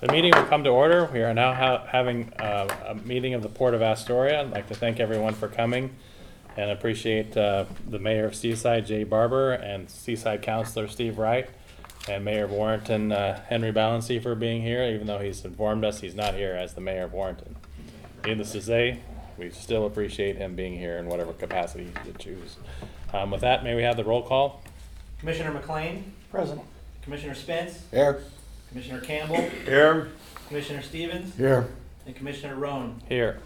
The meeting will come to order. We are now having a meeting of the Port of Astoria. I'd like to thank everyone for coming and appreciate the Mayor of Seaside, Jay Barber, and Seaside Councilor Steve Wright, and Mayor of Warrenton, Henry Balancey, for being here. Even though he's informed us he's not here as the Mayor of Warrenton. Needless to say, we still appreciate him being here in whatever capacity he chooses. With that, may we have the roll call? Commissioner McLean? Present. Commissioner Spence? Here. Commissioner Campbell? Here. Commissioner Stevens? Here. And Commissioner Roan? Here.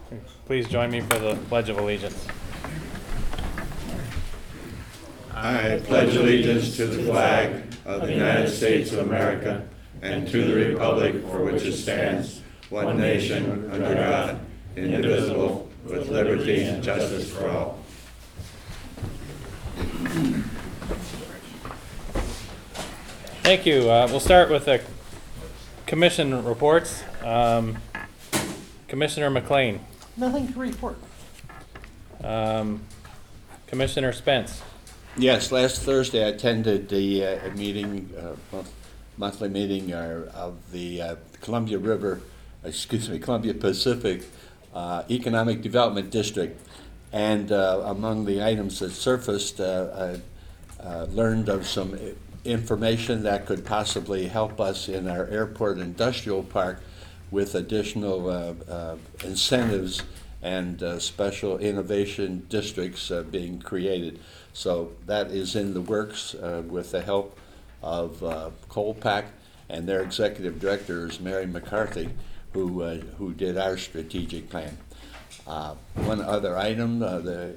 Please join me for the Pledge of Allegiance. I pledge allegiance to the flag of the United States of America and to the republic for which it stands, one nation, under God, indivisible, with liberty and justice for all. Thank you. We'll start with the commission reports. Commissioner McLean. Nothing to report. Commissioner Spence. Yes, last Thursday I attended the monthly meeting of the Columbia Pacific Economic Development District, and among the items that surfaced, I learned of some information that could possibly help us in our airport industrial park with additional incentives and special innovation districts being created. So that is in the works with the help of Coal Pack, and their executive director is Mary McCarthy, who did our strategic plan. One other item, the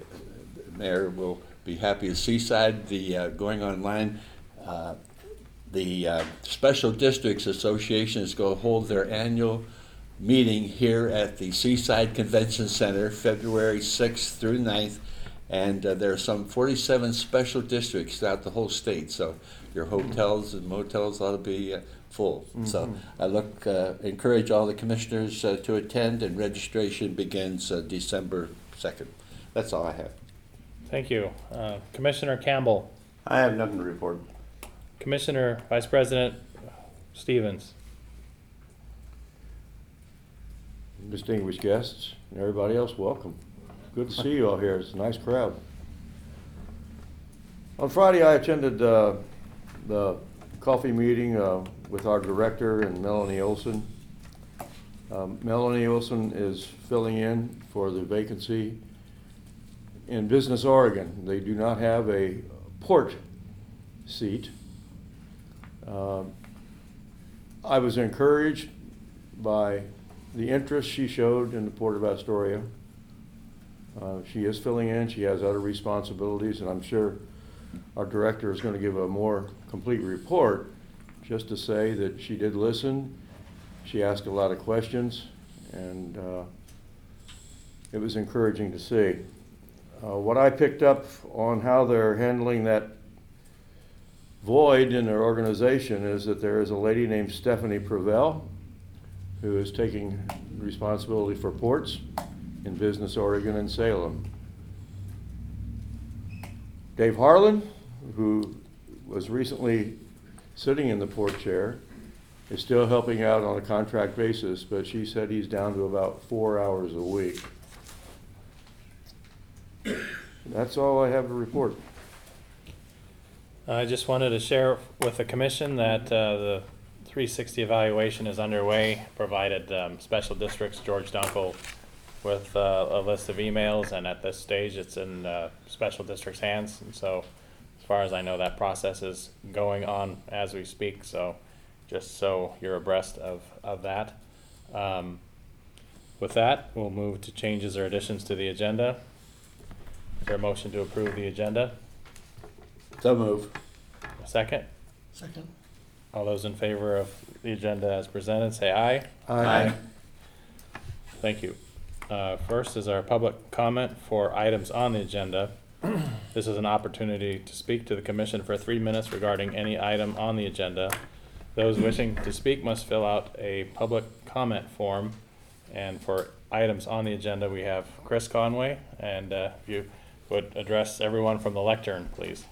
mayor will be happy to Seaside, the going online, the Special Districts Association is going to hold their annual meeting here at the Seaside Convention Center February 6th through 9th, and there are some 47 special districts throughout the whole state, so your hotels and motels ought to be full. Mm-hmm. So I encourage all the commissioners to attend, and registration begins December 2nd. That's all I have. Thank you. Commissioner Campbell. I have nothing to report. Commissioner Vice President Stevens. Distinguished guests and everybody else, welcome. Good to see you all here. It's a nice crowd. On Friday, I attended the coffee meeting with our director and Melanie Olson. Melanie Olson is filling in for the vacancy in Business Oregon. They do not have a port seat. I was encouraged by the interest she showed in the Port of Astoria. She is filling in, she has other responsibilities, and I'm sure our director is going to give a more complete report, just to say that she did listen, she asked a lot of questions, and it was encouraging to see. What I picked up on how they're handling that void in their organization is that there is a lady named Stephanie Prevell who is taking responsibility for ports in Business Oregon and Salem. Dave Harlan, who was recently sitting in the port chair, is still helping out on a contract basis, but she said he's down to about 4 hours a week. That's all I have to report. I just wanted to share with the commission that the 360 evaluation is underway, provided special districts George Dunkel with a list of emails, and at this stage it's in special districts' hands, and so as far as I know that process is going on as we speak, so just so you're abreast of that. With that, we'll move to changes or additions to the agenda. Is there a motion to approve the agenda? So move. Second? Second. All those in favor of the agenda as presented, say aye. Aye. Aye. Thank you. First is our public comment for items on the agenda. This is an opportunity to speak to the commission for 3 minutes regarding any item on the agenda. Those wishing to speak must fill out a public comment form. And for items on the agenda, we have Chris Conaway, and if you would address everyone from the lectern, please.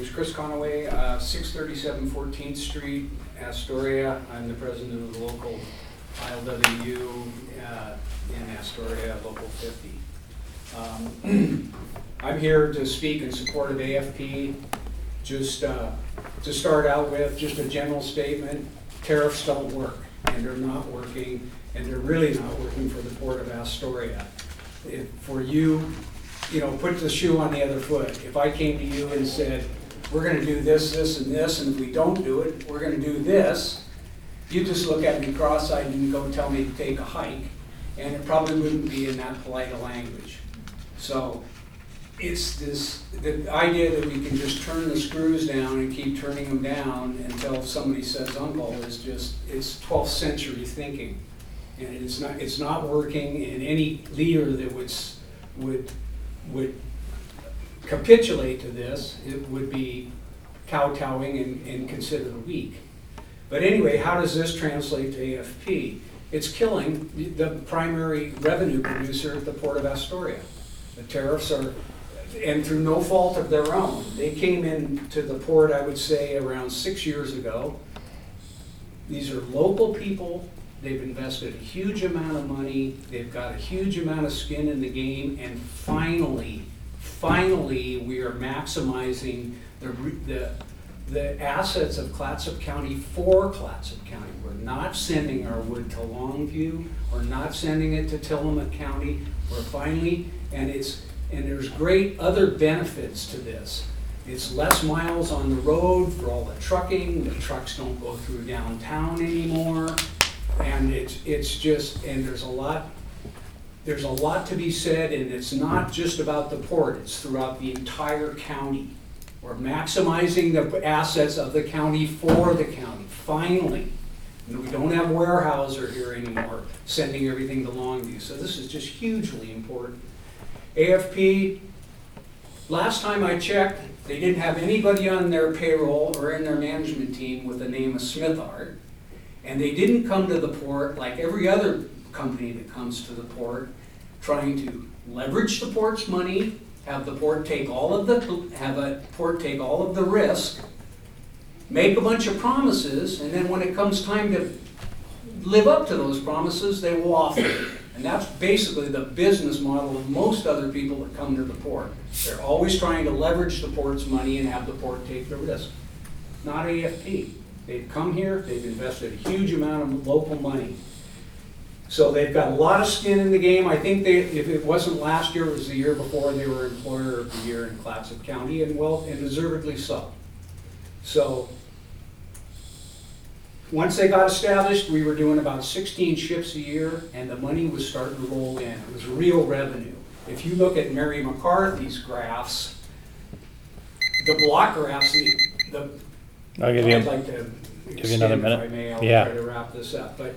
name's Chris Conaway, 637 14th Street, Astoria. I'm the president of the local ILWU in Astoria, Local 50. I'm here to speak in support of AFP. Just to start out with, just a general statement, tariffs don't work, and they're not working, and they're really not working for the Port of Astoria. For you, you know, put the shoe on the other foot. If I came to you and said, we're going to do this, this, and this, and if we don't do it, we're going to do this, you just look at me cross-eyed and go tell me to take a hike, and it probably wouldn't be in that polite a language. So it's this, the idea that we can just turn the screws down and keep turning them down until somebody says uncle is just, it's 12th century thinking. And it's not working, and any leader that would capitulate to this, it would be kowtowing and considered weak. But anyway, how does this translate to AFP? It's killing the primary revenue producer at the Port of Astoria. The tariffs are, and through no fault of their own, they came into the port, I would say, around 6 years ago. These are local people. They've invested a huge amount of money. They've got a huge amount of skin in the game. And finally, we are maximizing the assets of Clatsop County for Clatsop County. We're not sending our wood to Longview. We're not sending it to Tillamook County. We're finally, and there's great other benefits to this. It's less miles on the road for all the trucking. The trucks don't go through downtown anymore. And it's just, and there's a lot to be said, and it's not just about the port, it's throughout the entire county. We're maximizing the assets of the county for the county, finally. And we don't have Weyerhaeuser here anymore, sending everything to Longview. So this is just hugely important. AFP, last time I checked, they didn't have anybody on their payroll or in their management team with the name of Smithard. And they didn't come to the port like every other company that comes to the port, trying to leverage the port's money, have the port take all of the risk, make a bunch of promises, and then when it comes time to live up to those promises, they waffle. And that's basically the business model of most other people that come to the port. They're always trying to leverage the port's money and have the port take the risk. Not AFP. They've come here, they've invested a huge amount of local money. So they've got a lot of skin in the game. I think they, if it wasn't last year, it was the year before, they were Employer of the Year in Clatsop County, and well, and deservedly so. So once they got established, we were doing about 16 ships a year, and the money was starting to roll in. It was real revenue. If you look at Mary McCarthy's graphs, the block graphs, I'll give you, I'd like to give you another minute. If I may, I'll try to wrap this up. But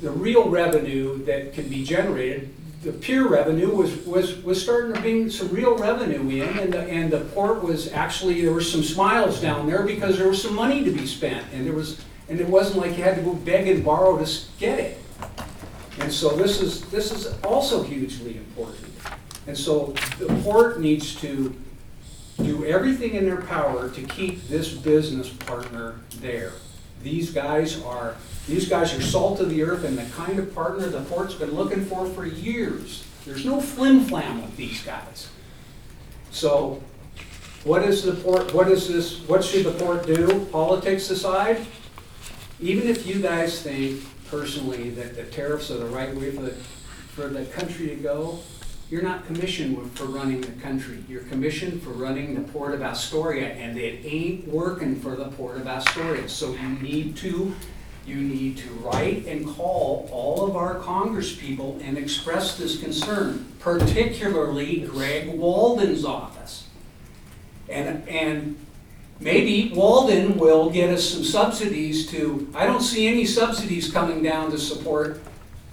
the real revenue that can be generated, the pier revenue was starting to bring some real revenue in, and the port was actually, there were some smiles down there because there was some money to be spent, and it wasn't like you had to go beg and borrow to get it. And so this is also hugely important. And so the port needs to do everything in their power to keep this business partner there. These guys are salt of the earth and the kind of partner the port's been looking for years. There's no flim-flam with these guys. So what is the port, what is this, what should the port do? Politics aside, even if you guys think personally that the tariffs are the right way for the country to go, you're not commissioned for running the country. You're commissioned for running the Port of Astoria, and it ain't working for the Port of Astoria. So you need to write and call all of our congresspeople and express this concern, particularly Greg Walden's office. And maybe Walden will get us some subsidies to, I don't see any subsidies coming down to support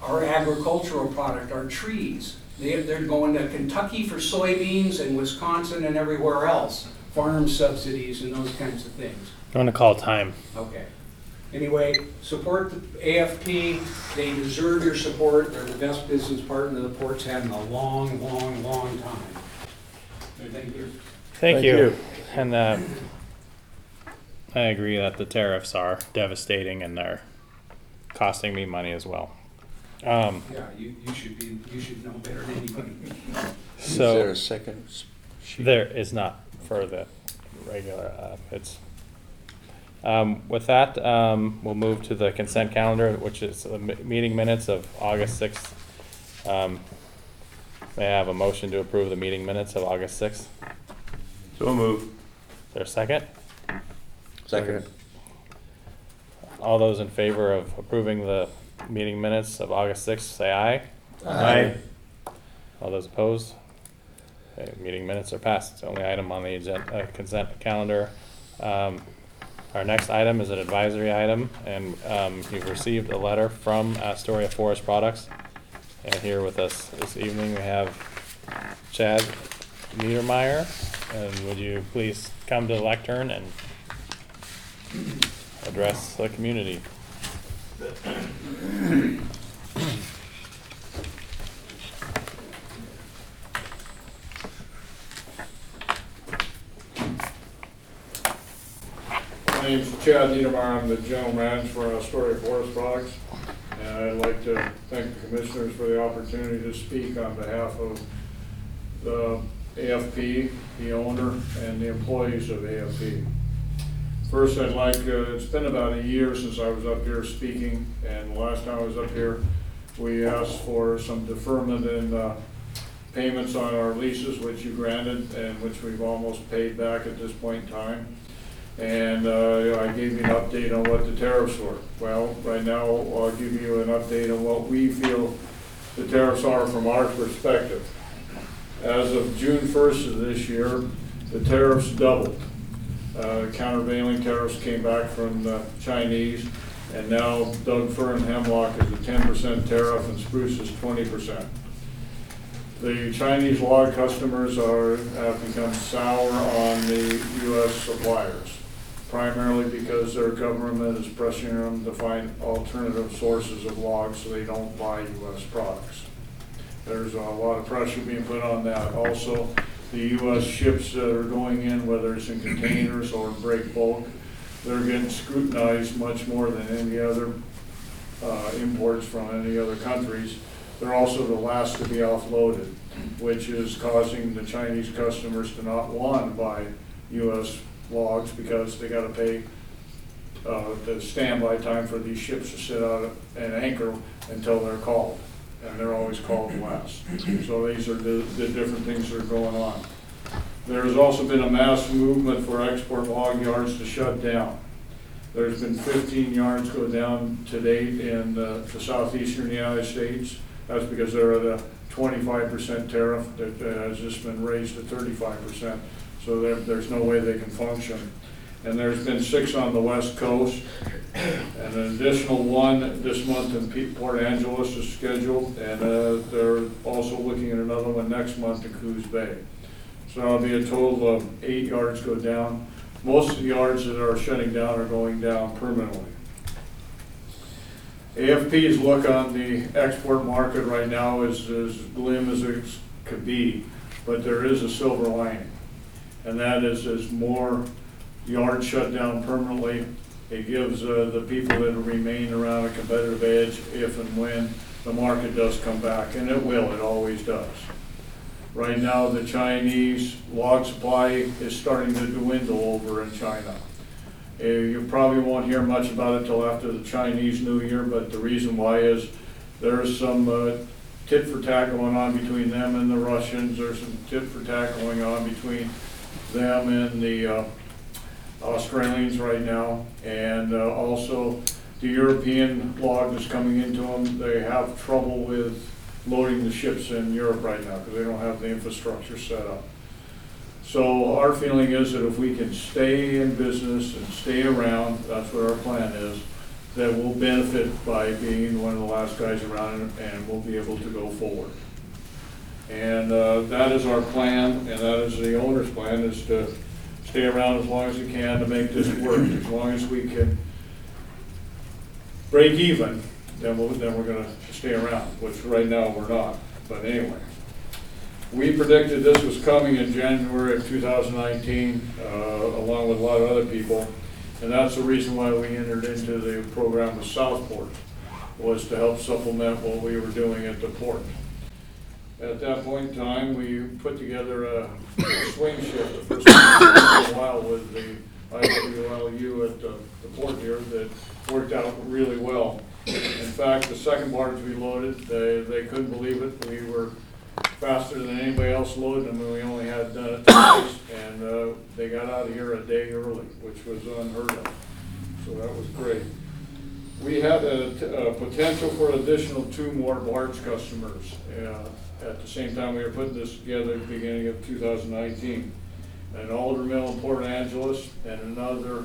our agricultural product, our trees. They're going to Kentucky for soybeans and Wisconsin and everywhere else. Farm subsidies and those kinds of things. I'm going to call time. Okay. Anyway, support the AFP. They deserve your support. They're the best business partner the port's had in a long, long, long time. Thank you. And I agree that the tariffs are devastating and they're costing me money as well. Yeah, you should know better than anybody. So is there a second? There is not for the regular. With that, we'll move to the consent calendar, which is the meeting minutes of August 6th. May I have a motion to approve the meeting minutes of August 6th? So moved. Is there a second? Second. All those in favor of approving the meeting minutes of August 6th, say aye. Aye. All those opposed? Okay, meeting minutes are passed. It's the only item on the agenda, consent calendar. Our next item is an advisory item, and you've received a letter from Astoria Forest Products. And here with us this evening we have Chad Niedermeyer. And would you please come to the lectern and address the community? My name is Chad Niedermeyer. I'm the general manager for Astoria Forest Products, and I'd like to thank the commissioners for the opportunity to speak on behalf of the AFP, the owner, and the employees of AFP. First, I'd like, it's been about a year since I was up here speaking, and the last time I was up here, we asked for some deferment in payments on our leases, which you granted, and which we've almost paid back at this point in time. And I gave you an update on what the tariffs were. Well, right now I'll give you an update on what we feel the tariffs are from our perspective. As of June 1st of this year, the tariffs doubled. Countervailing tariffs came back from the Chinese, and now Doug Fir and Hemlock is a 10% tariff and spruce is 20%. The Chinese log customers have become sour on the U.S. suppliers, primarily because their government is pressuring them to find alternative sources of logs so they don't buy U.S. products. There's a lot of pressure being put on that. Also, the U.S. ships that are going in, whether it's in containers or break bulk, they're getting scrutinized much more than any other imports from any other countries. They're also the last to be offloaded, which is causing the Chinese customers to not want to buy U.S. logs because they got to pay the standby time for these ships to sit out and anchor until they're called, and they're always called last. So these are the different things that are going on. There's also been a mass movement for export log yards to shut down. There's been 15 yards go down to date in the southeastern United States. That's because they're at a 25% tariff that has just been raised to 35%. So there's no way they can function. And there's been 6 on the West Coast, and an additional 1 this month in Port Angeles is scheduled, and they're also looking at another one next month in Coos Bay. So that'll be a total of 8 yards go down. Most of the yards that are shutting down are going down permanently. AFP's look on the export market right now is as glim as it could be, but there is a silver lining, and that is as more yards shut down permanently, it gives the people that remain around a competitive edge if and when the market does come back, and it will, it always does. Right now, the Chinese log supply is starting to dwindle over in China. You probably won't hear much about it till after the Chinese New Year, but the reason why is there's some tit for tat going on between them and the Russians. There's some tit for tat going on between them and the Australians right now, and also the European log is coming into them. They have trouble with loading the ships in Europe right now because they don't have the infrastructure set up. So our feeling is that if we can stay in business and stay around, that's what our plan is, that we'll benefit by being one of the last guys around, and we'll be able to go forward. And that is our plan, and that is the owner's plan, is to stay around as long as we can to make this work. As long as we can break even, then we're going to stay around, which right now we're not. But anyway. We predicted this was coming in January of 2019, along with a lot of other people, and that's the reason why we entered into the program with Southport, was to help supplement what we were doing at the port. At that point in time, we put together a swing shift for a while with the IWLU at the port here that worked out really well. In fact, the second barge we loaded, they couldn't believe it. We were faster than anybody else loading them, and we only had done it twice, and they got out of here a day early, which was unheard of. So that was great. We had a potential for an additional 2 more barge customers at the same time we were putting this together at the beginning of 2019. An alder mill in Port Angeles and another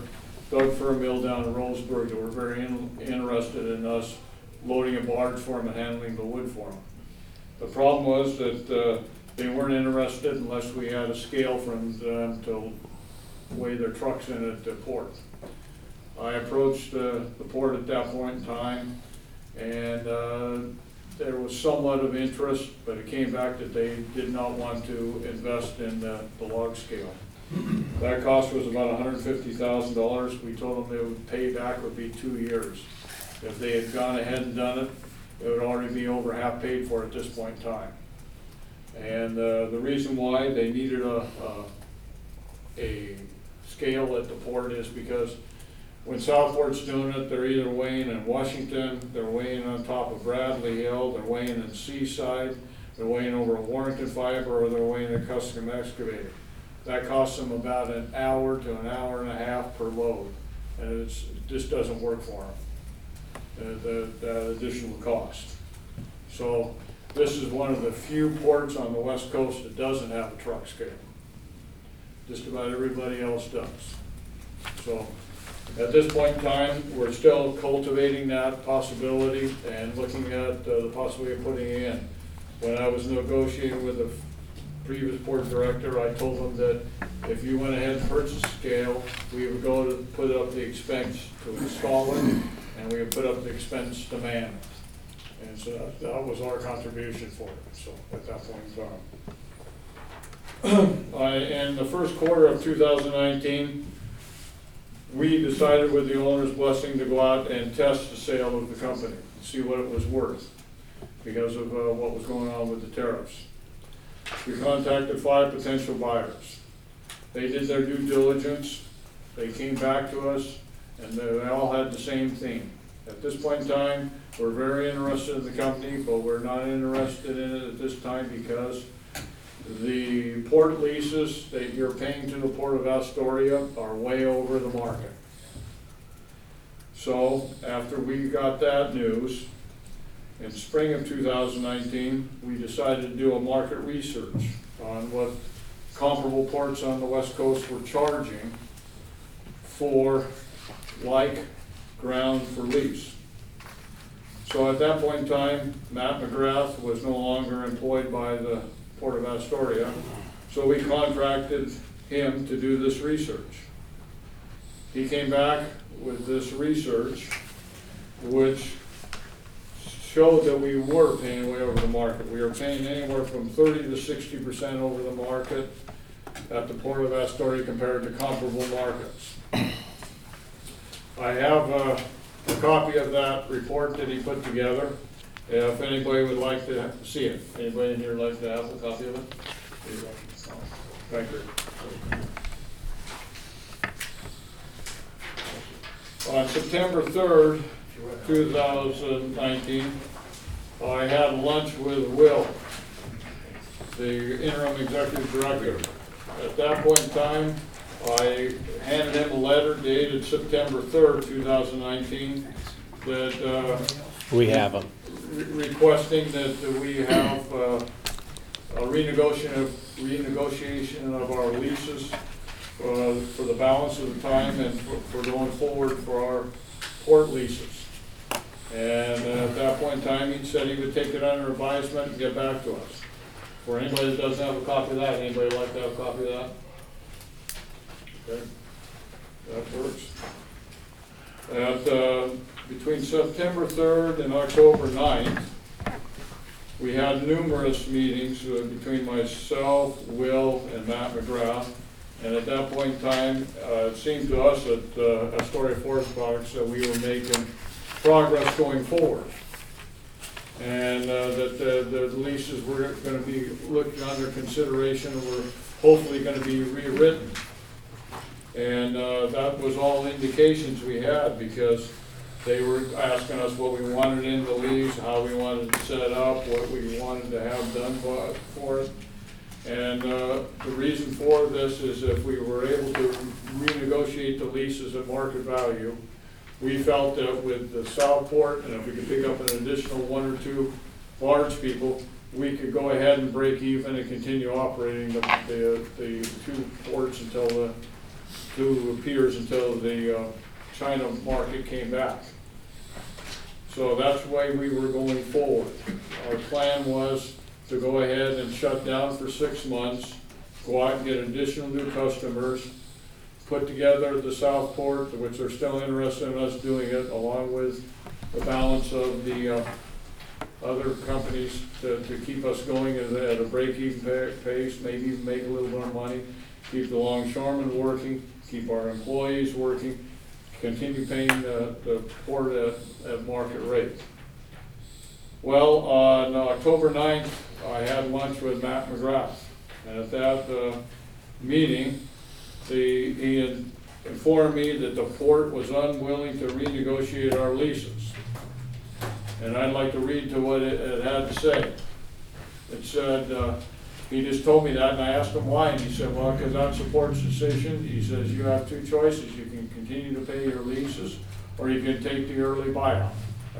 Doug Fir mill down in Roseburg that were very interested in us loading a barge for them and handling the wood for them. The problem was that they weren't interested unless we had a scale from them to weigh their trucks in at the port. I approached the port at that point in time, and there was somewhat of interest, but it came back that they did not want to invest in the log scale. That cost was about $150,000. We told them they would pay back would be 2 years. If they had gone ahead and done it, it would already be over half paid for at this point in time. And the reason why they needed a scale at the port is because when Southport's doing it, they're either weighing in Washington, they're weighing on top of Bradley Hill, they're weighing in Seaside, they're weighing over Warrington Fiber, or they're weighing a custom excavator. That costs them about an hour to an hour and a half per load, and it just doesn't work for them, the additional cost. So this is one of the few ports on the West Coast that doesn't have a truck scale. Just about everybody else does. So at this point in time, we're still cultivating that possibility and looking at the possibility of putting it in. When I was negotiating with the previous port director, I told them that if you went ahead and purchased a scale, we would go to put up the expense to install it, and we would put up the expense to man it. And so that was our contribution for it, so at that point in time. In the first quarter of 2019, we decided with the owner's blessing to go out and test the sale of the company, and see what it was worth because of what was going on with the tariffs. We contacted 5 potential buyers. They did their due diligence, they came back to us, and they all had the same theme. At this point in time, we're very interested in the company, but we're not interested in it at this time because the port leases that you're paying to the Port of Astoria are way over the market. So after we got that news, in spring of 2019, we decided to do a market research on what comparable ports on the West Coast were charging for like ground for lease. So at that point in time, Matt McGrath was no longer employed by the Port of Astoria, so we contracted him to do this research. He came back with this research, which showed that we were paying way over the market. We were paying anywhere from 30 to 60% over the market at the Port of Astoria compared to comparable markets. I have a copy of that report that he put together. If anybody would like to see it, anybody in here like to have a copy of it? Thank you. On September 3rd, 2019, I had lunch with Will, the interim executive director. At that point in time, I handed him a letter dated September 3rd, 2019, that we have them. Requesting that we have a renegotiation of our leases for the balance of the time and for going forward for our port leases. And at that point in time, he said he would take it under advisement and get back to us. For anybody that doesn't have a copy of that, anybody like to have a copy of that? Okay, that works. At, between September 3rd and October 9th, We had numerous meetings between myself, Will, and Matt McGrath, and at that point in time, it seemed to us at Astoria Forest Products that we were making progress going forward, and that the leases were going to be looked under consideration and were hopefully going to be rewritten. And that was all indications we had, because they were asking us what we wanted in the lease, how we wanted it set up, what we wanted to have done for it. And the reason for this is if we were able to renegotiate the leases at market value, we felt that with the Southport, and if we could pick up an additional one or two large people, we could go ahead and break even and continue operating the two ports until the two piers until the China market came back. So that's the way we were going forward. Our plan was to go ahead and shut down for 6 months, go out and get additional new customers, put together the Southport, which are still interested in us doing it, along with the balance of the other companies to keep us going at a break-even pace, maybe even make a little more money, keep the longshoremen working, keep our employees working, continue paying the port at market rate. Well, on October 9th, I had lunch with Matt McGrath, and at that meeting, he had informed me that the port was unwilling to renegotiate our leases. And I'd like to read to what it had to say. It said, he just told me that, and I asked him why, and he said, well, because that's the port's decision. He says, you have two choices. You can continue to pay your leases, or you can take the early buyout.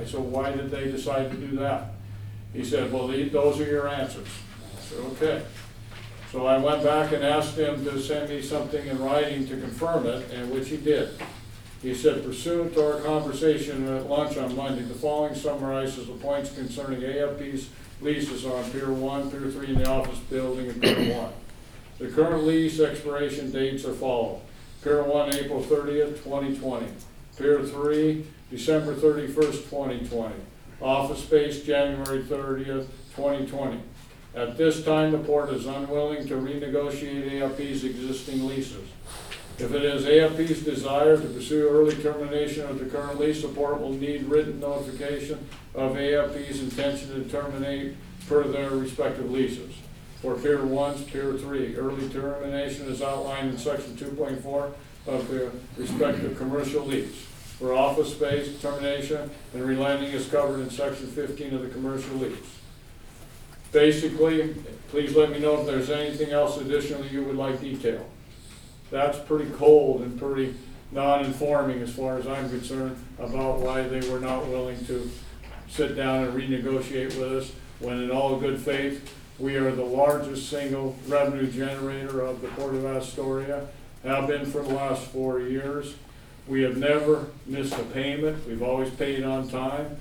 I said, why did they decide to do that? He said, well, those are your answers. I said, okay. So I went back and asked him to send me something in writing to confirm it, and which he did. He said, pursuant to our conversation at lunch on Monday, the following summarizes the points concerning AFP's leases on Pier 1, Pier 3, and the office building and Pier 1. The current lease expiration dates are followed. Pier 1, April 30th, 2020. Pier 3, December 31st, 2020. Office space, January 30th, 2020. At this time, the port is unwilling to renegotiate AFP's existing leases. If it is AFP's desire to pursue early termination of the current lease, the port will need written notification of AFP's intention to terminate per their respective leases. For Pier 1's Pier 3, early termination is outlined in Section 2.4 of the respective commercial lease. For office space, termination and relanding is covered in Section 15 of the commercial lease. Basically, please let me know if there's anything else additionally you would like detailed. That's pretty cold and pretty non-informing as far as I'm concerned about why they were not willing to sit down and renegotiate with us when in all good faith, we are the largest single revenue generator of the Port of Astoria, have been for the last 4 years. We have never missed a payment. We've always paid on time.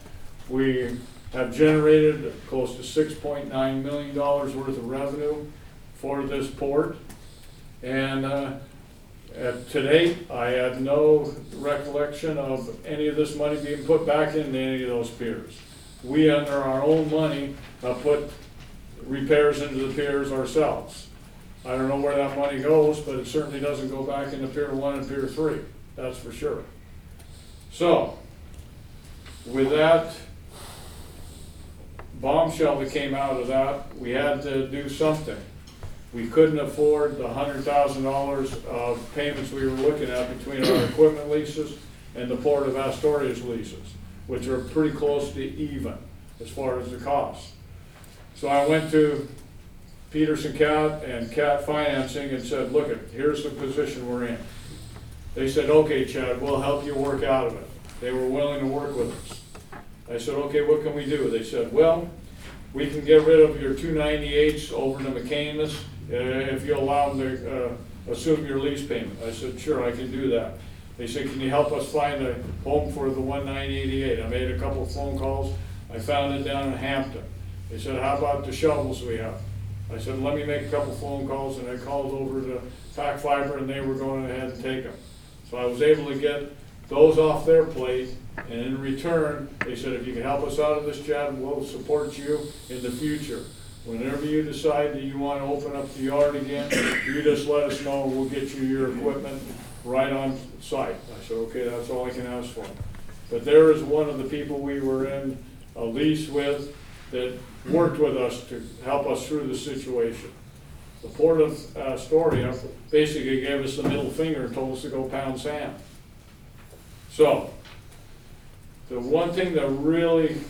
We have generated close to $6.9 million worth of revenue for this port. And to date, I had no recollection of any of this money being put back into any of those piers. We, under our own money, put repairs into the piers ourselves. I don't know where that money goes, but it certainly doesn't go back into Pier 1 and Pier 3. That's for sure. So, with that bombshell that came out of that, we had to do something. We couldn't afford the $100,000 of payments we were looking at between our equipment leases and the Port of Astoria's leases, which are pretty close to even as far as the cost. So I went to Peterson Cat and Cat Financing and said, look, here's the position we're in. They said, okay, Chad, we'll help you work out of it. They were willing to work with us. I said, okay, what can we do? They said, well, we can get rid of your 298s over to McCainless if you allow them to assume your lease payment. I said, sure, I can do that. They said, can you help us find a home for the 1988? I made a couple of phone calls. I found it down in Hampton. They said, how about the shovels we have? I said, let me make a couple phone calls, and I called over to Pack Fiber, and they were going ahead and take them. So I was able to get those off their plate, and in return, they said, if you can help us out of this job, we'll support you in the future. Whenever you decide that you want to open up the yard again, you just let us know, we'll get you your equipment right on site. I said, okay, that's all I can ask for. But there is one of the people we were in a lease with that worked with us to help us through the situation. The Port of Astoria basically gave us the middle finger and told us to go pound sand. So, the one thing that really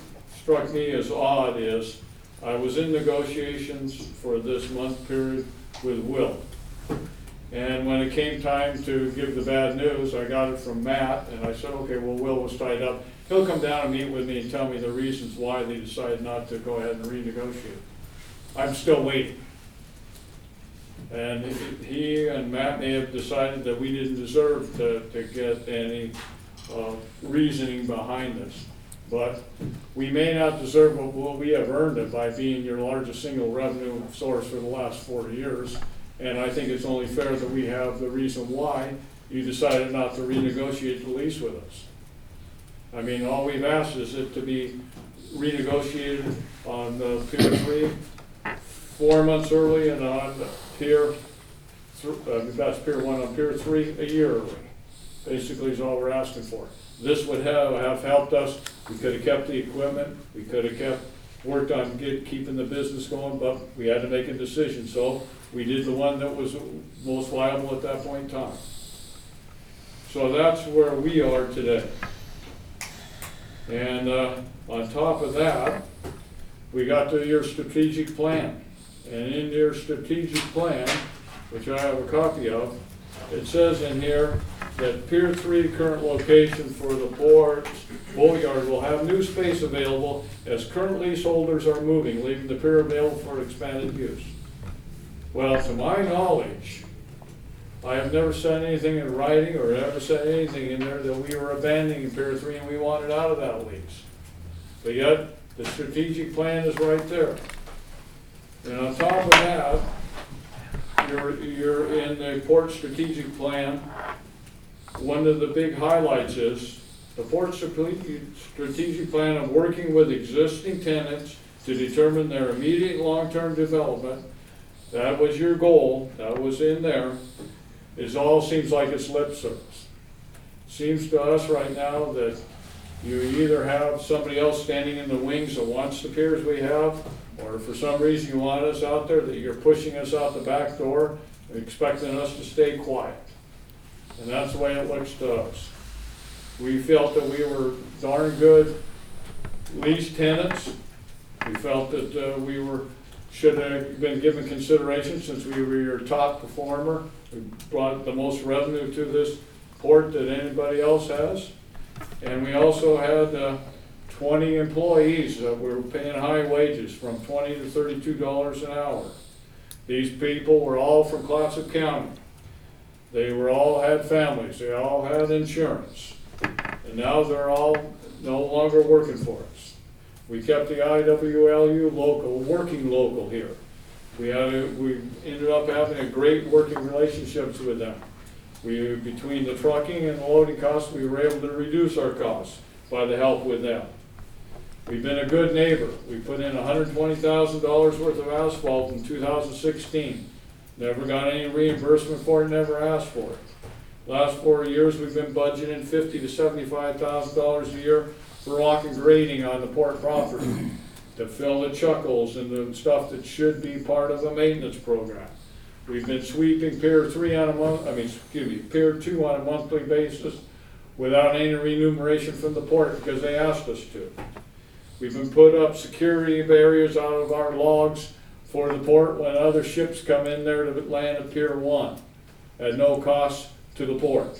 struck me as odd is I was in negotiations for this month period with Will. And when it came time to give the bad news, I got it from Matt, and I said, okay, well, Will was tied up. He'll come down and meet with me and tell me the reasons why they decided not to go ahead and renegotiate. I'm still waiting. And he and Matt may have decided that we didn't deserve to get any reasoning behind this. But we may not deserve it, but we have earned it by being your largest single revenue source for the last 40 years. And I think it's only fair that we have the reason why you decided not to renegotiate the lease with us. I mean, all we've asked is it to be renegotiated on Pier 3 4 months early, and on that's Pier 1, on Pier 3 a year early. Basically is all we're asking for. This would have helped us. We could have kept the equipment. We could have worked on keeping the business going, but we had to make a decision. So we did the one that was most viable at that point in time. So that's where we are today. And on top of that, we got to your strategic plan. And in your strategic plan, which I have a copy of, it says in here that Pier 3 current location for the boatyard will have new space available as current leaseholders are moving, leaving the pier available for expanded use. Well, to my knowledge, I have never said anything in writing or ever said anything in there that we were abandoning Pier 3 and we wanted out of that lease. But yet, the strategic plan is right there. And on top of that, you're in the port strategic plan. One of the big highlights is the port strategic plan of working with existing tenants to determine their immediate long-term development. That was your goal, that was in there. It all seems like it's lip service. Seems to us right now that you either have somebody else standing in the wings that wants the piers we have, or for some reason you want us out there, that you're pushing us out the back door, expecting us to stay quiet. And that's the way it looks to us. We felt that we were darn good lease tenants. We felt that we should have been given consideration since we were your top performer. We brought the most revenue to this port that anybody else has. And we also had 20 employees that were paying high wages, from $20 to $32 an hour. These people were all from Clatsop County. They were all had families, they all had insurance, and now they're all no longer working for us. We kept the IWLU local, working local here. We ended up having a great working relationships with them. Between the trucking and the loading costs, we were able to reduce our costs by the help with them. We've been a good neighbor. We put in $120,000 worth of asphalt in 2016. Never got any reimbursement for it, never asked for it. Last 4 years, we've been budgeting $50,000 to $75,000 a year for rock and grading on the port property to fill the chuckles and the stuff that should be part of the maintenance program. We've been sweeping Pier 2 on a monthly basis without any remuneration from the port because they asked us to. We've been put up security barriers out of our logs for the port when other ships come in there to land at Pier 1 at no cost to the port.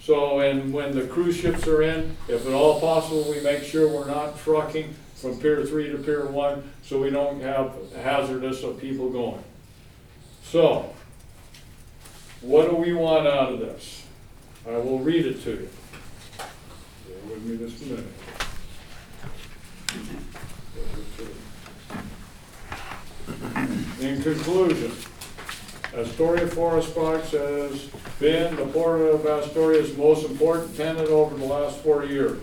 So, and when the cruise ships are in, if at all possible, we make sure we're not trucking from Pier 3 to Pier 1 so we don't have hazardous of people going. So, what do we want out of this? I will read it to you. Bear with me just a minute. In conclusion, Astoria Forest Products has been the Port of Astoria's most important tenant over the last 40 years.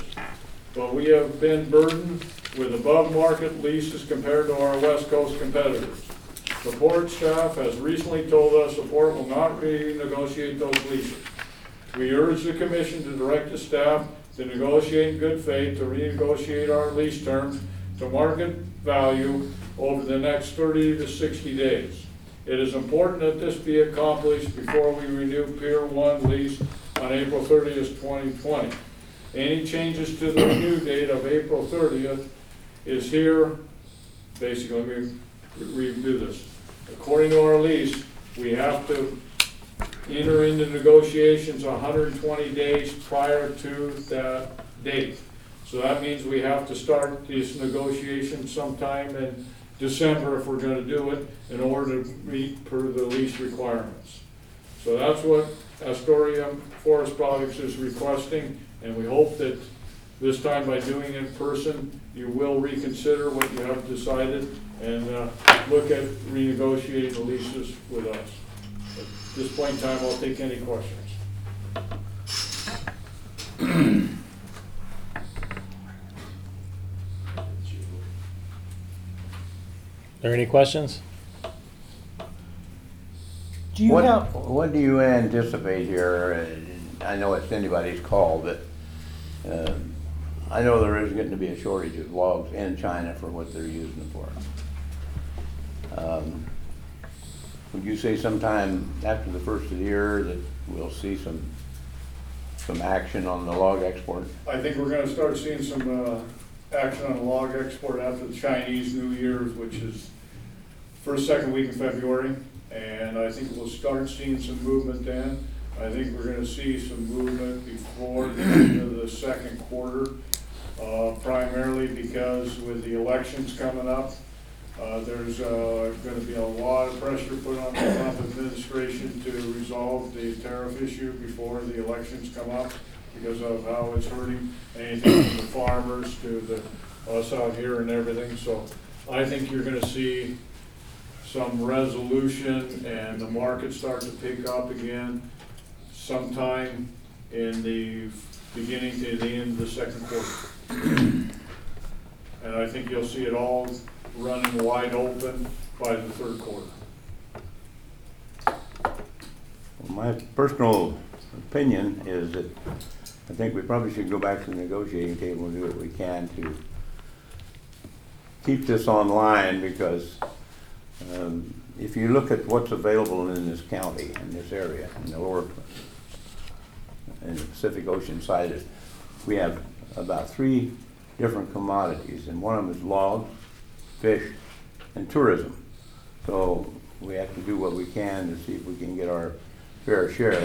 But we have been burdened with above-market leases compared to our West Coast competitors. The Port staff has recently told us the Port will not renegotiate those leases. We urge the Commission to direct the staff to negotiate in good faith to renegotiate our lease terms to market value over the next 30 to 60 days. It is important that this be accomplished before we renew Pier 1 lease on April 30th, 2020. Any changes to the renew date of April 30th is here. Basically, let me redo this. According to our lease, we have to enter into negotiations 120 days prior to that date. So that means we have to start these negotiations sometime in December if we're going to do it in order to meet per the lease requirements. So that's what Astoria Forest Products is requesting, and we hope that this time by doing it in person, you will reconsider what you have decided and look at renegotiating the leases with us. At this point in time, I'll take any questions. Are there any questions? What do you anticipate here? I know it's anybody's call, but I know there is going to be a shortage of logs in China for what they're using it for. Would you say sometime after the first of the year that we'll see some action on the log export? I think we're going to start seeing some action on the log export after the Chinese New Year's, which is first, second week in February, and I think we'll start seeing some movement then. I think we're going to see some movement before the end of the second quarter, primarily because with the elections coming up, there's going to be a lot of pressure put on the Trump administration to resolve the tariff issue before the elections come up, because of how it's hurting anything from the farmers to us out here and everything. So I think you're going to see some resolution and the market start to pick up again sometime in the beginning to the end of the second quarter. And I think you'll see it all running wide open by the third quarter. My personal opinion is that I think we probably should go back to the negotiating table and do what we can to keep this online, because if you look at what's available in this county, in this area, in the lower, in the Pacific Ocean side, we have about 3 different commodities, and one of them is logs, fish, and tourism. So we have to do what we can to see if we can get our fair share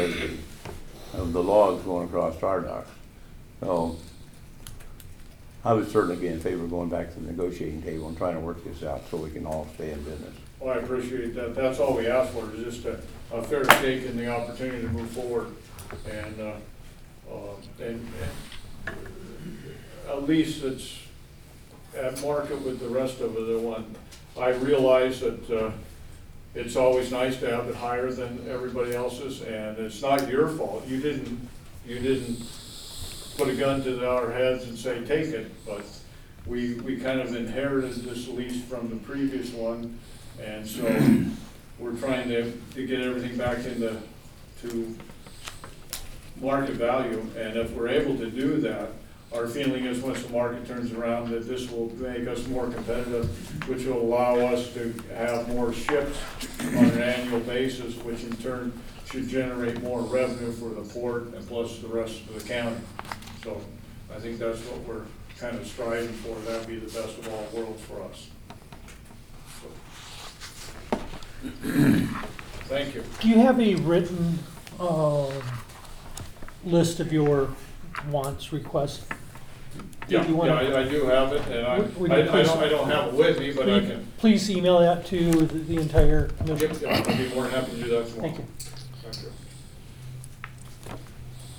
of the logs going across our docks. So I would certainly be in favor of going back to the negotiating table and trying to work this out so we can all stay in business. Well, I appreciate that. That's all we ask for, is just a fair shake and the opportunity to move forward. And at least it's at market with the rest of the one. I realize that it's always nice to have it higher than everybody else's, and it's not your fault. You didn't put a gun to our heads and say take it, but we kind of inherited this lease from the previous one, and so we're trying to get everything back to market value. And if we're able to do that, our feeling is once the market turns around that this will make us more competitive, which will allow us to have more ships on an annual basis, which in turn should generate more revenue for the port and plus the rest of the county. So I think that's what we're kind of striving for. That would be the best of all worlds for us. So. Thank you. Do you have a written list of your wants, requests? I do have it, and I don't have it with me, but I can. Please email that to the entire commission. Yep, I'd be more than happy to do that tomorrow. Thank you.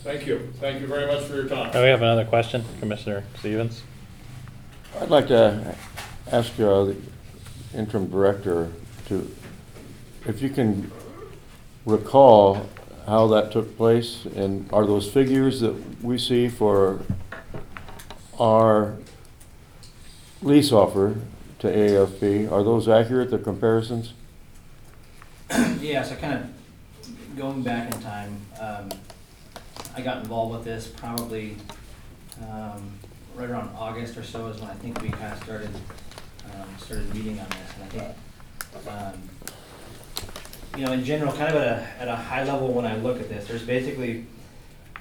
Thank you. Thank you. Thank you very much for your time. We have another question, Commissioner Stevens. I'd like to ask the interim director if you can recall how that took place, and are those figures that we see for our lease offer to AFP, are those accurate, the comparisons? Yeah, so kind of going back in time, I got involved with this probably right around August or so is when I think we kind of started meeting on this, and I think you know, in general, kind of at a high level, when I look at this, there's basically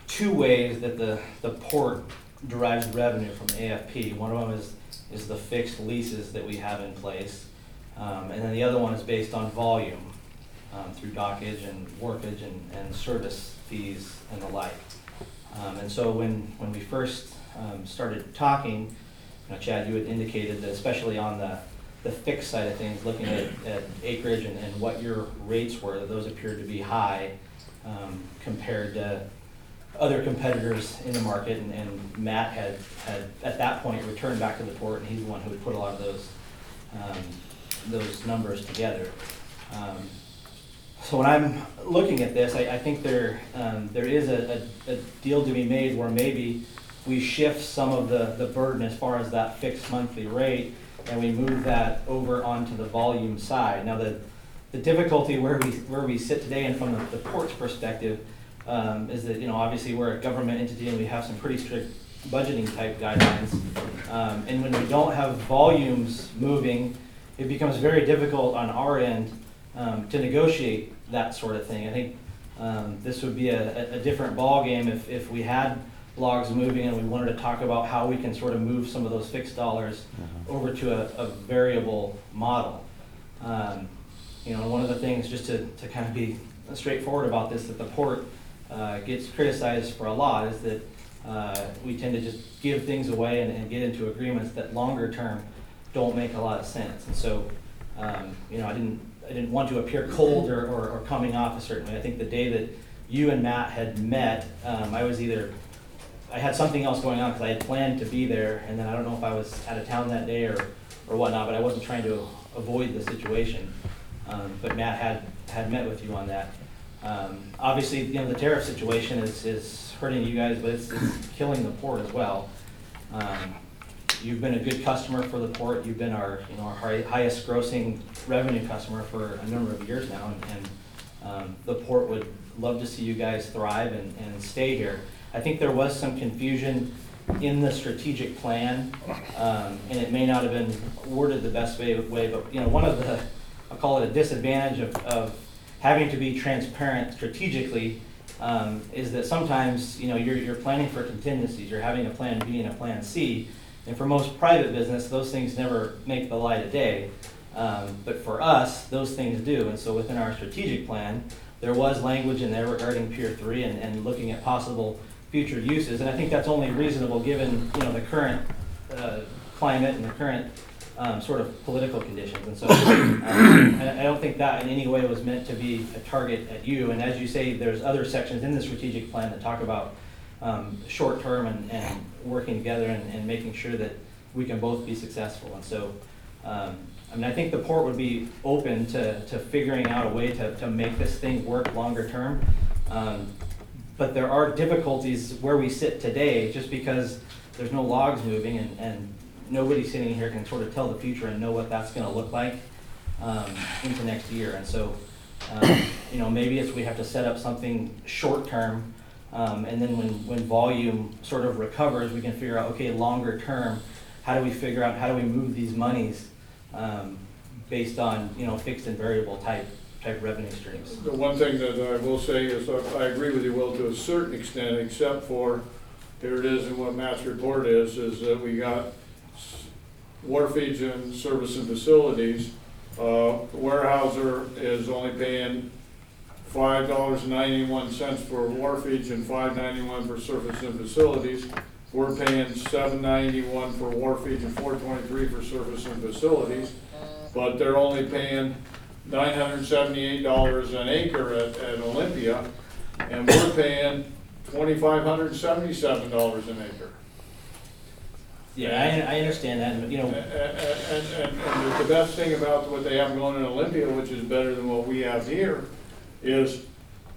two ways that the port derives revenue from AFP. One of them is the fixed leases that we have in place, and then the other one is based on volume through dockage and workage and service fees and the like. And so when we first started talking, you know, Chad, you had indicated that especially on the fixed side of things, looking at acreage and what your rates were, that those appeared to be high compared to other competitors in the market, and Matt had at that point returned back to the port, and he's the one who had put a lot of those numbers together. So when I'm looking at this, I think there is a deal to be made where maybe we shift some of the burden as far as that fixed monthly rate, and we move that over onto the volume side. Now the difficulty where we sit today, and from the port's perspective, is that, you know, obviously we're a government entity and we have some pretty strict budgeting type guidelines. And when we don't have volumes moving, it becomes very difficult on our end to negotiate that sort of thing. I think this would be a different ball game if we had logs moving and we wanted to talk about how we can sort of move some of those fixed dollars over to a variable model. You know, one of the things, just to kind of be straightforward about this, that the port gets criticized for a lot, is that we tend to just give things away and get into agreements that longer term don't make a lot of sense. And so, you know, I didn't want to appear cold or coming off a certain way. I think the day that you and Matt had met, I had something else going on because I had planned to be there, and then I don't know if I was out of town that day or whatnot, but I wasn't trying to avoid the situation. But Matt had met with you on that. Obviously, you know, the tariff situation is hurting you guys, but it's killing the port as well. You've been a good customer for the port. You've been our highest grossing revenue customer for a number of years now, and the port would love to see you guys thrive and stay here. I think there was some confusion in the strategic plan, and it may not have been worded the best way, but, you know, one of the, I'll call it a disadvantage of having to be transparent strategically, is that sometimes, you know, you're planning for contingencies, you're having a plan B and a plan C, and for most private business, those things never make the light of day, but for us, those things do, and so within our strategic plan, there was language in there regarding Pier 3 and looking at possible future uses, and I think that's only reasonable given, you know, the current climate and the current sort of political conditions. And so I don't think that in any way was meant to be a target at you. And as you say, there's other sections in the strategic plan that talk about short term and working together and making sure that we can both be successful. And so I mean, I think the port would be open to figuring out a way to make this thing work longer term. But there are difficulties where we sit today just because there's no logs moving and nobody sitting here can sort of tell the future and know what that's going to look like into next year. And so, you know, maybe we have to set up something short term, and then when volume sort of recovers, we can figure out, okay, longer term, how do we move these monies based on, you know, fixed and variable type revenue streams. The one thing that I will say is I agree with you, Will, to a certain extent, except for here it is, and what Matt's report is that we got water feeds and service and facilities. Warehouser is only paying $5.91 for water feeds and $5.91 for service and facilities. We're paying $7.91 for water feeds and $4.23 for service and facilities, but they're only paying $978 an acre at Olympia, and we're paying $2,577 an acre. Yeah, I understand that. But, you know, and the best thing about what they have going in Olympia, which is better than what we have here, is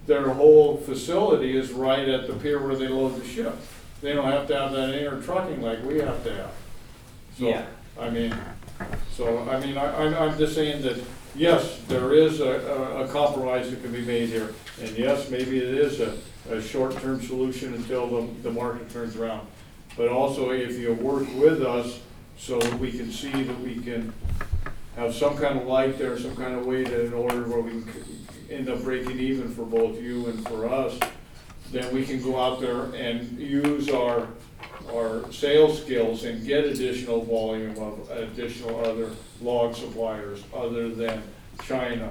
their whole facility is right at the pier where they load the ship. They don't have to have that inner trucking like we have to have. So, yeah. I'm just saying that, yes, there is a compromise that can be made here. And yes, maybe it is a short-term solution until the market turns around. But also, if you work with us so we can see that we can have some kind of light there, some kind of way that in order where we can end up breaking even for both you and for us, then we can go out there and use our sales skills and get additional volume of additional other log suppliers other than China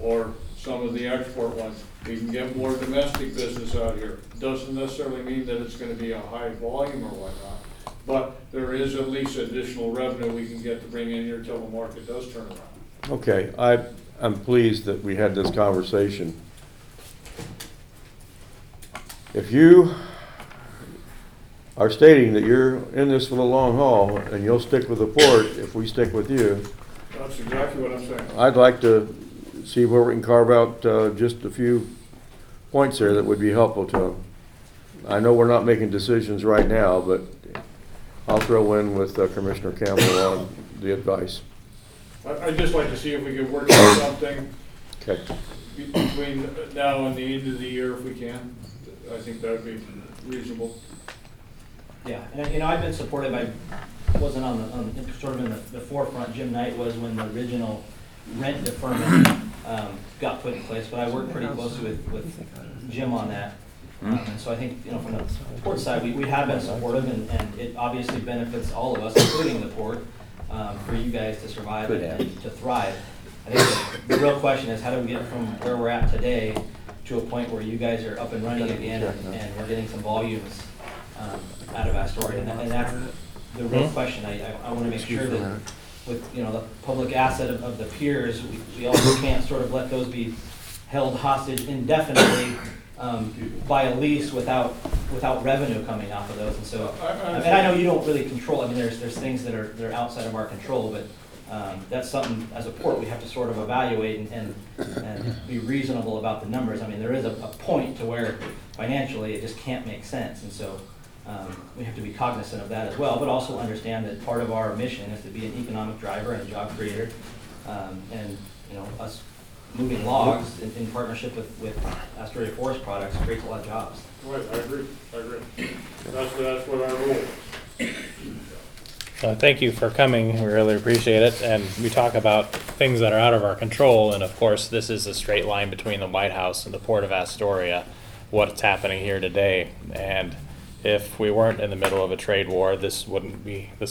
or some of the export ones. We can get more domestic business out here. Doesn't necessarily mean that it's going to be a high volume or whatnot, but there is at least additional revenue we can get to bring in here till the market does turn around. Okay, I'm pleased that we had this conversation. If you are stating that you're in this for the long haul and you'll stick with the port if we stick with you. That's exactly what I'm saying. I'd like to see where we can carve out just a few points there that would be helpful to them. I know we're not making decisions right now, but I'll throw in with Commissioner Campbell on the advice. I'd just like to see if we could work on something between now and the end of the year if we can. I think that would be reasonable. Yeah, and you know, I've been supportive. I wasn't sort of in the forefront. Jim Knight was when the original rent deferment got put in place, but I worked pretty closely with Jim on that. And so I think, you know, from the port side, we have been supportive, and it obviously benefits all of us, including the port, for you guys to survive and to thrive. I think the real question is how do we get from where we're at today to a point where you guys are up and running again and we're getting some volumes out of Astoria, and that's the real question. I want to make sure that with, you know, the public asset of the piers, we also can't sort of let those be held hostage indefinitely by a lease without revenue coming off of those. And so, and I know you don't really control. I mean, there's things that are outside of our control, but. That's something, as a port, we have to sort of evaluate and be reasonable about the numbers. I mean, there is a point to where financially it just can't make sense. And so we have to be cognizant of that as well, but also understand that part of our mission is to be an economic driver and a job creator. And, you know, us moving logs in partnership with Astoria Forest Products creates a lot of jobs. Right, I agree. That's what our role is. Thank you for coming. We really appreciate it. And we talk about things that are out of our control. And of course, this is a straight line between the White House and the Port of Astoria, what's happening here today. And if we weren't in the middle of a trade war, this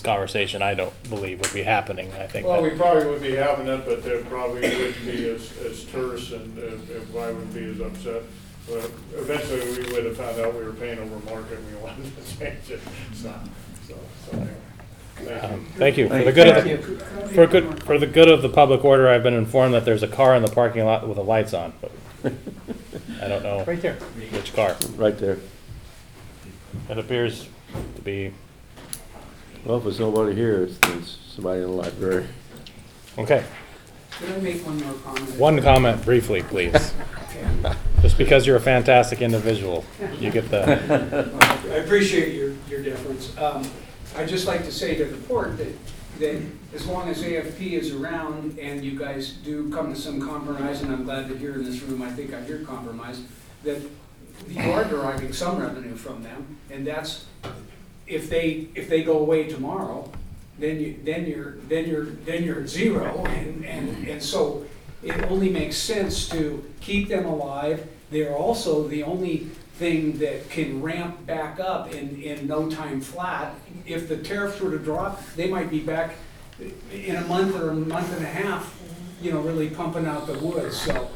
conversation, I don't believe, would be happening. I think. Well, we probably would be having it, but there probably wouldn't be as terse, and I wouldn't be as upset. But eventually, we would have found out we were paying over market and we wanted to change it. So anyway. Thank you. For the good of the public order, I've been informed that there's a car in the parking lot with the lights on. But I don't know right there. Which car. Right there. It appears to be... Well, if there's nobody here, it's somebody in the library. Okay. Can I make one more comment? One comment briefly, please. Okay. Just because you're a fantastic individual, you get the... I appreciate your deference. I'd just like to say to the port that as long as AFP is around and you guys do come to some compromise, and I'm glad that here in this room I think I hear compromise, that you are deriving some revenue from them, and that's if they go away tomorrow, then you're at zero, and so it only makes sense to keep them alive. They're also the only thing that can ramp back up in no time flat. If the tariffs were to drop, they might be back in a month or a month and a half, you know, really pumping out the wood. So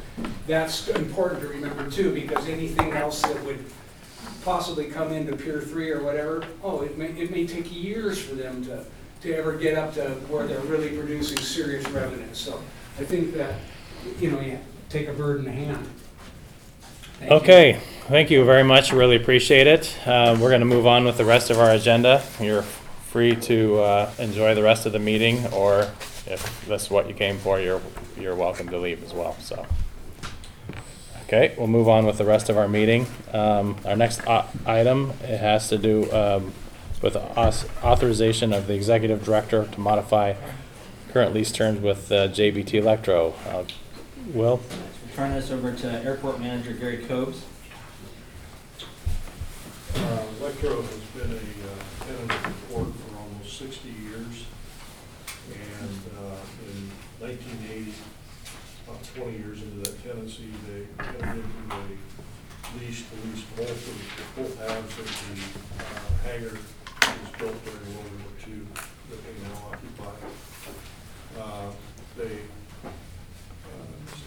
that's important to remember too, because anything else that would possibly come into Pier 3 or whatever, it may take years for them to ever get up to where they're really producing serious revenue. So I think that, you know, you take a bird in the hand. Okay, thank you very much. Really appreciate it. We're going to move on with the rest of our agenda. You're free to enjoy the rest of the meeting, or if that's what you came for, you're welcome to leave as well. So. Okay, we'll move on with the rest of our meeting. Our next item, it has to do with authorization of the executive director to modify current lease terms with JBT Electro. Will? Turn this over to airport manager Gary Cobes. Electro has been a tenant of the port for almost 60 years, and in 1980, about 20 years into that tenancy, they entered into a lease to lease both of the full halves of the hangar that was built during World War II that they now occupy. They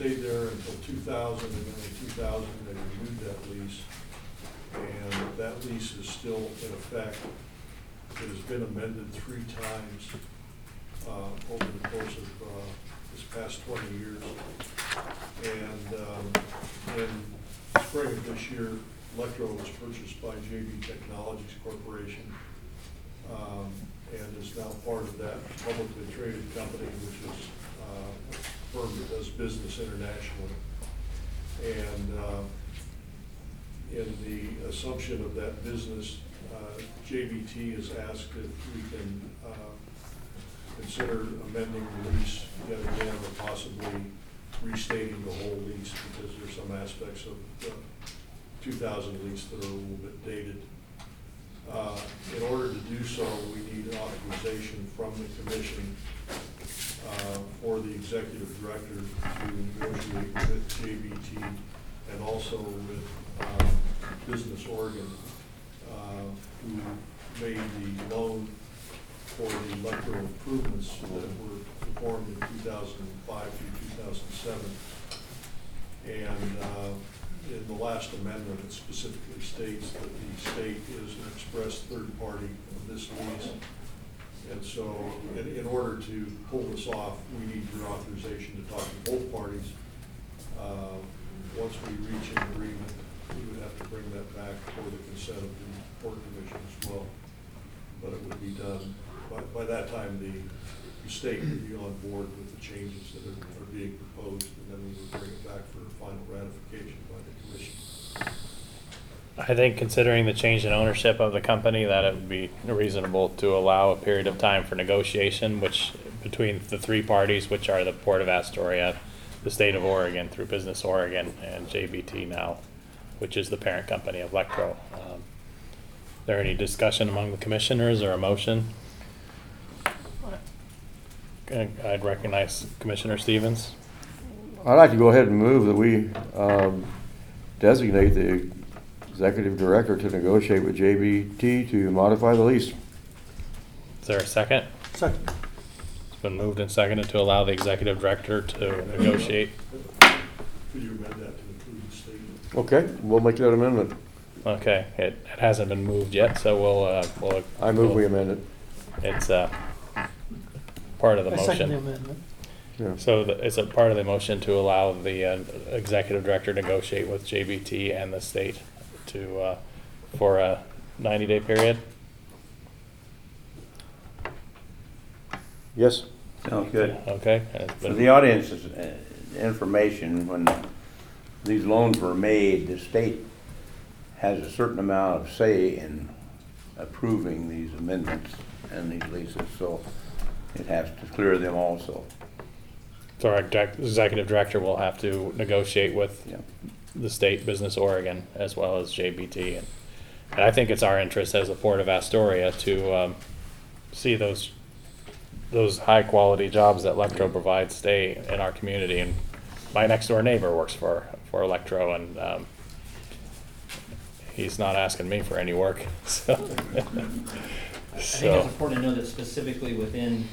stayed there until 2000, and then in 2000 they renewed that lease, and that lease is still in effect. It has been amended 3 times over the course of this past 20 years, and in spring of this year, Electro was purchased by JB Technologies Corporation, and is now part of that publicly traded company, which is a firm that does business internationally. And in the assumption of that business, JBT is asked if we can consider amending the lease yet again, or possibly restating the whole lease, because there's some aspects of the 2000 lease that are a little bit dated. In order to do so, we need authorization from the commission for the executive director to negotiate with JBT and also with Business Oregon, who made the loan for the electrical improvements that were performed in 2005 through 2007. And in the last amendment, it specifically states that the state is an express third party of this lease. And so in order to pull this off, we need your authorization to talk to both parties. Once we reach an agreement, we would have to bring that back for the consent of the Port Commission as well. But it would be done by that time. The state would be on board with the changes that are being proposed, and then we would bring it back for final ratification by the commission. I think, considering the change in ownership of the company, that it would be reasonable to allow a period of time for negotiation, which between the 3 parties, which are the Port of Astoria, the state of Oregon through Business Oregon, and JBT now, which is the parent company of Electro. Is there any discussion among the commissioners or a motion? I'd recognize Commissioner Stevens. I'd like to go ahead and move that we designate the executive director to negotiate with JBT to modify the lease. Is there a second? Second. It's been moved and seconded to allow the executive director to negotiate. Could you amend that to include the statement? Okay, we'll make that amendment. Okay, it hasn't been moved yet, so we'll I move we amend it. It's part of the motion. Second amendment. Yeah. So it's a part of the motion to allow the executive director to negotiate with JBT and the state to for a 90-day period. Yes. Sounds good. Okay. For the audience's information, when these loans were made, the state has a certain amount of say in approving these amendments and these leases, so it has to clear them also. So our executive director will have to negotiate with the state, Business Oregon, as well as JBT. And I think it's our interest as the Port of Astoria to see those high quality jobs that Electro provides stay in our community. And my next door neighbor works for Electro, and he's not asking me for any work. So. I think it's important to know that specifically within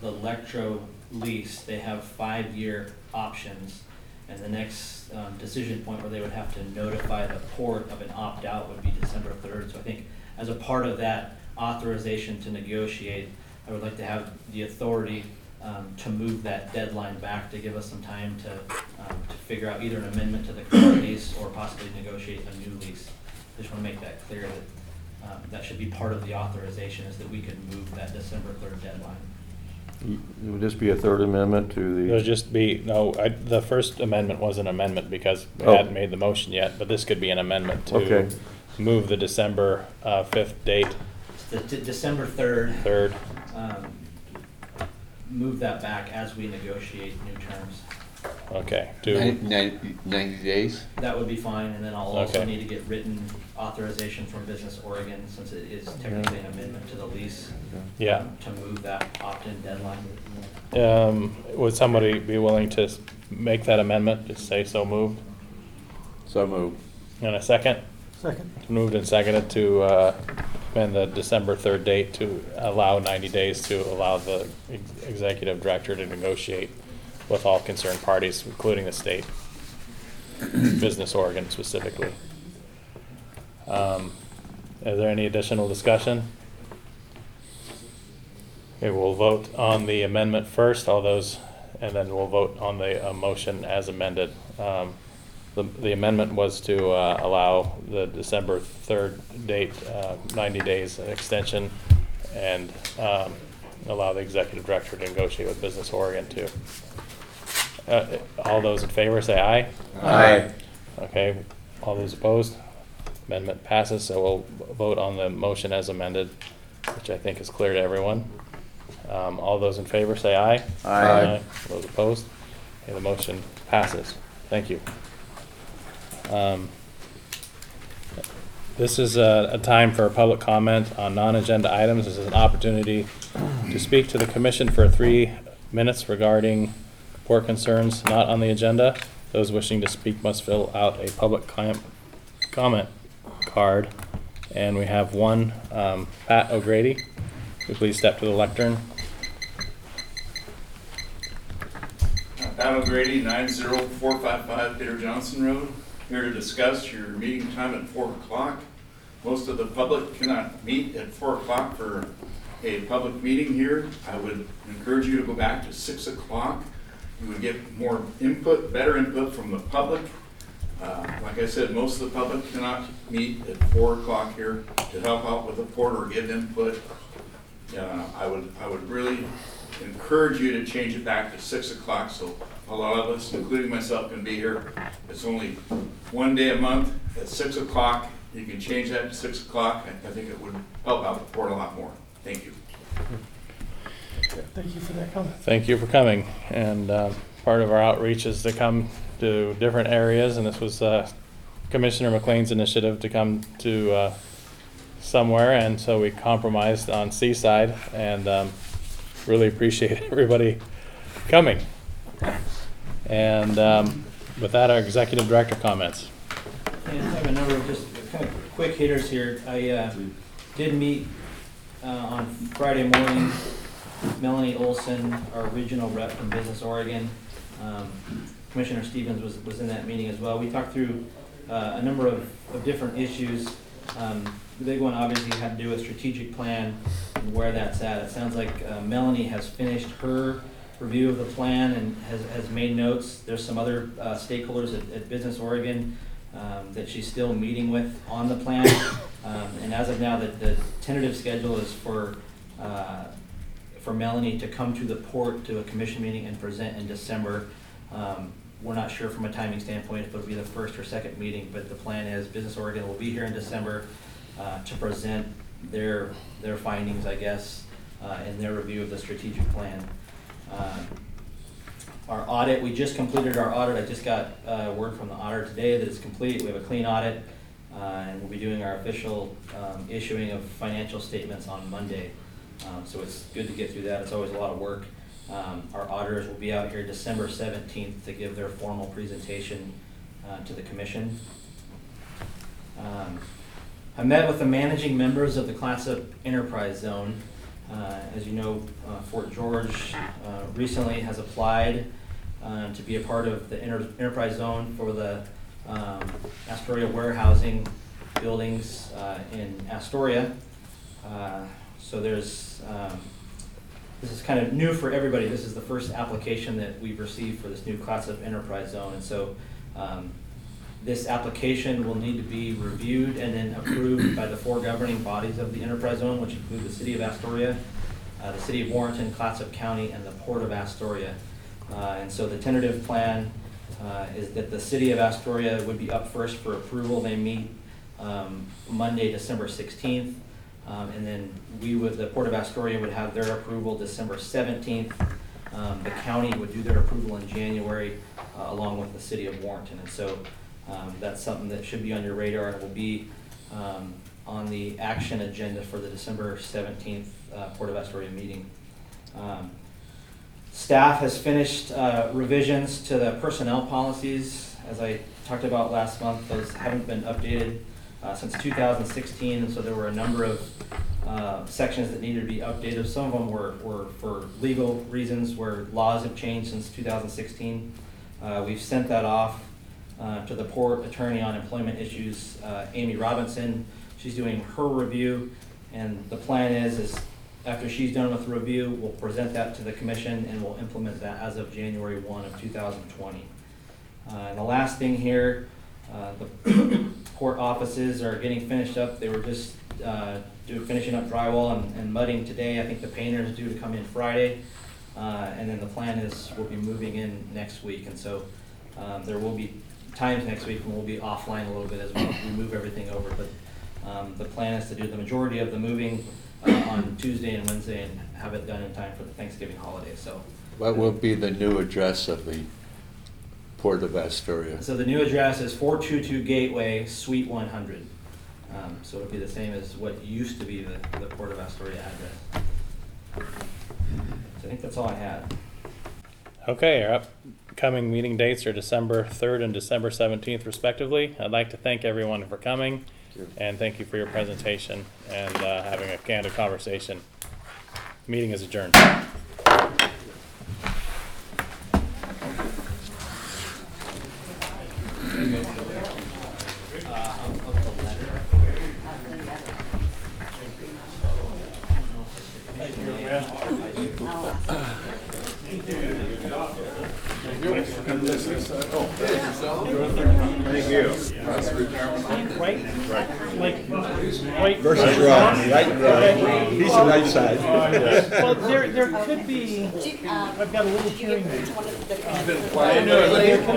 the Electro lease, they have 5-year options, and the next decision point where they would have to notify the port of an opt-out would be December 3rd. So I think as a part of that authorization to negotiate, I would like to have the authority to move that deadline back to give us some time to figure out either an amendment to the current lease or possibly negotiate a new lease. I just want to make that clear that that should be part of the authorization, is that we could move that December 3rd deadline. It would just be a third amendment to the... There'll just be, no, the first amendment was an amendment because we hadn't made the motion yet, but this could be an amendment to move the December 5th date. December 3rd. Move that back as we negotiate new terms. Okay. 90 days? That would be fine, and then I'll also need to get written authorization from Business Oregon, since it is technically an amendment to the lease, to move that opt-in deadline. Would somebody be willing to make that amendment, just say so moved? So moved. And a second? Second. Moved and seconded to amend the December 3rd date to allow 90 days to allow the executive director to negotiate with all concerned parties, including the state, Business Oregon specifically. Is there any additional discussion? Okay, we'll vote on the amendment first, all those, and then we'll vote on the motion as amended. The amendment was to allow the December 3rd date, 90 days extension, and allow the executive director to negotiate with Business Oregon too. All those in favor say aye. Aye. Okay, all those opposed? Amendment passes, so we'll vote on the motion as amended, which I think is clear to everyone. All those in favor say aye. Aye. Those opposed? Okay, the motion passes. Thank you. This is a time for public comment on non-agenda items. This is an opportunity to speak to the commission for 3 minutes regarding Port concerns not on the agenda. Those wishing to speak must fill out a public comment card. And we have one, Pat O'Grady. Would you please step to the lectern? Pat O'Grady, 90455 Peter Johnson Road. Here to discuss your meeting time at 4 o'clock. Most of the public cannot meet at 4 o'clock for a public meeting here. I would encourage you to go back to 6 o'clock. You would get more input, better input from the public. Like I said, most of the public cannot meet at 4 o'clock here to help out with the port or give input. I would really encourage you to change it back to 6 o'clock so a lot of us, including myself, can be here. It's only one day a month at 6 o'clock. You can change that to 6 o'clock. I think it would help out the port a lot more. Thank you. Thank you for that comment. Thank you for coming. And part of our outreach is to come to different areas, and this was Commissioner McLean's initiative to come to somewhere, and so we compromised on Seaside, and really appreciate everybody coming. And with that, our executive director comments. And I have a number of just kind of quick hitters here. I did meet on Friday morning Melanie Olson, our regional rep from Business Oregon. Commissioner Stevens was in that meeting as well. We talked through a number of different issues. The big one obviously had to do with strategic plan and where that's at. It sounds like Melanie has finished her review of the plan and has made notes. There's some other stakeholders at Business Oregon that she's still meeting with on the plan. And as of now, the tentative schedule is for Melanie to come to the port to a commission meeting and present in December. We're not sure from a timing standpoint if it'll be the first or second meeting, but the plan is Business Oregon will be here in December to present their findings, I guess, in their review of the strategic plan. Our audit, we just completed our audit. I just got word from the auditor today that it's complete. We have a clean audit, and we'll be doing our official issuing of financial statements on Monday. So it's good to get through that. It's always a lot of work. Our auditors will be out here December 17th to give their formal presentation to the commission. I met with the managing members of the Clatsop Enterprise Zone. As you know, Fort George recently has applied to be a part of the Enterprise Zone for the Astoria warehousing buildings in Astoria. So there's, this is kind of new for everybody. This is the first application that we've received for this new Clatsop Enterprise Zone. And so this application will need to be reviewed and then approved by the four governing bodies of the Enterprise Zone, which include the City of Astoria, the City of Warrenton, Clatsop County, and the Port of Astoria. And so the tentative plan is that the City of Astoria would be up first for approval. They meet Monday, December 16th. And then the Port of Astoria would have their approval December 17th. The county would do their approval in January along with the City of Warrenton. And so that's something that should be on your radar. It will be on the action agenda for the December 17th Port of Astoria meeting. Staff has finished revisions to the personnel policies. As I talked about last month, those haven't been updated since 2016, and so there were a number of sections that needed to be updated. Some of them were for legal reasons where laws have changed since 2016. We've sent that off to the Port Attorney on Employment Issues, Amy Robinson. She's doing her review, and the plan is after she's done with the review, we'll present that to the Commission and we'll implement that as of January 1 of 2020. And the last thing here, the Port offices are getting finished up. They were just finishing up drywall and mudding today. I think the painter is due to come in Friday, and then the plan is we'll be moving in next week. And so there will be times next week when we'll be offline a little bit as we move everything over. But the plan is to do the majority of the moving on Tuesday and Wednesday and have it done in time for the Thanksgiving holiday. So what will be the new address of the Port of Astoria? So the new address is 422 Gateway, Suite 100. So it'll be the same as what used to be the Port of Astoria address. So I think that's all I had. Okay, our upcoming meeting dates are December 3rd and December 17th, respectively. I'd like to thank everyone for coming. And thank you for your presentation and having a candid conversation. Meeting is adjourned. Versus Roan, right? He's the right side. Well, there could be. I've got a little hearing. He's been quiet lately.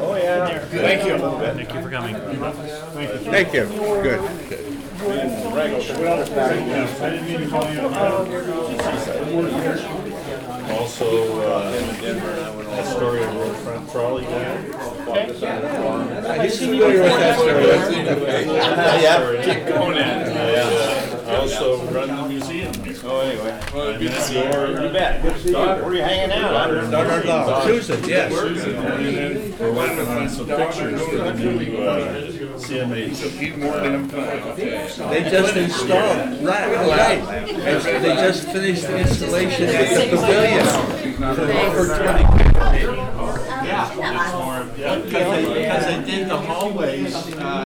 Oh yeah. Thank you. Thank you for coming. Thank you. Good. Also, Astoria Roadfront Trolley. He's familiar with Astoria. Keep going at I also run the museum. Oh, anyway. Well, good to see you. You bet. Good to see you. Where are you hanging out? Susan, yes. We're waiting on some pictures for the new CMH. They just installed. Right. They just finished the installation at the pavilion for over 20 people. Yeah, because they did the hallways